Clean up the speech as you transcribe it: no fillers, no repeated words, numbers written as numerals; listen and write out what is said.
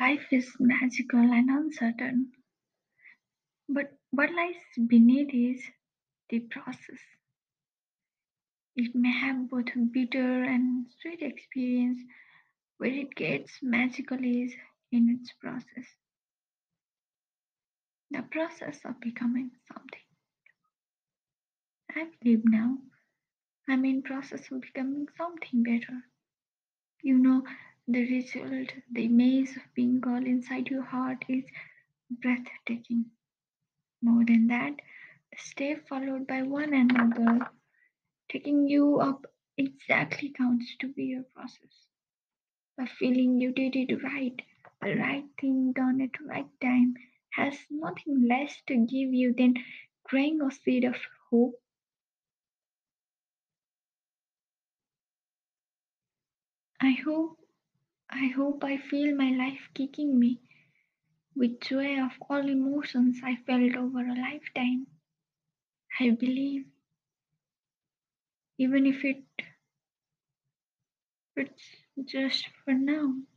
Life is magical and uncertain, but what lies beneath is the process. It may have both bitter and sweet experience. Where it gets magical is in its process. The process of becoming something. I believe now I'm in process of becoming something better. You know, the result, the maze of being all inside your heart is breathtaking. More than that, the step followed by one another, taking you up exactly counts to be your process. The feeling you did it right, the right thing done at the right time, has nothing less to give you than growing a seed of hope. I hope I feel my life kicking me with joy of all emotions I felt over a lifetime. I believe, even if it's just for now.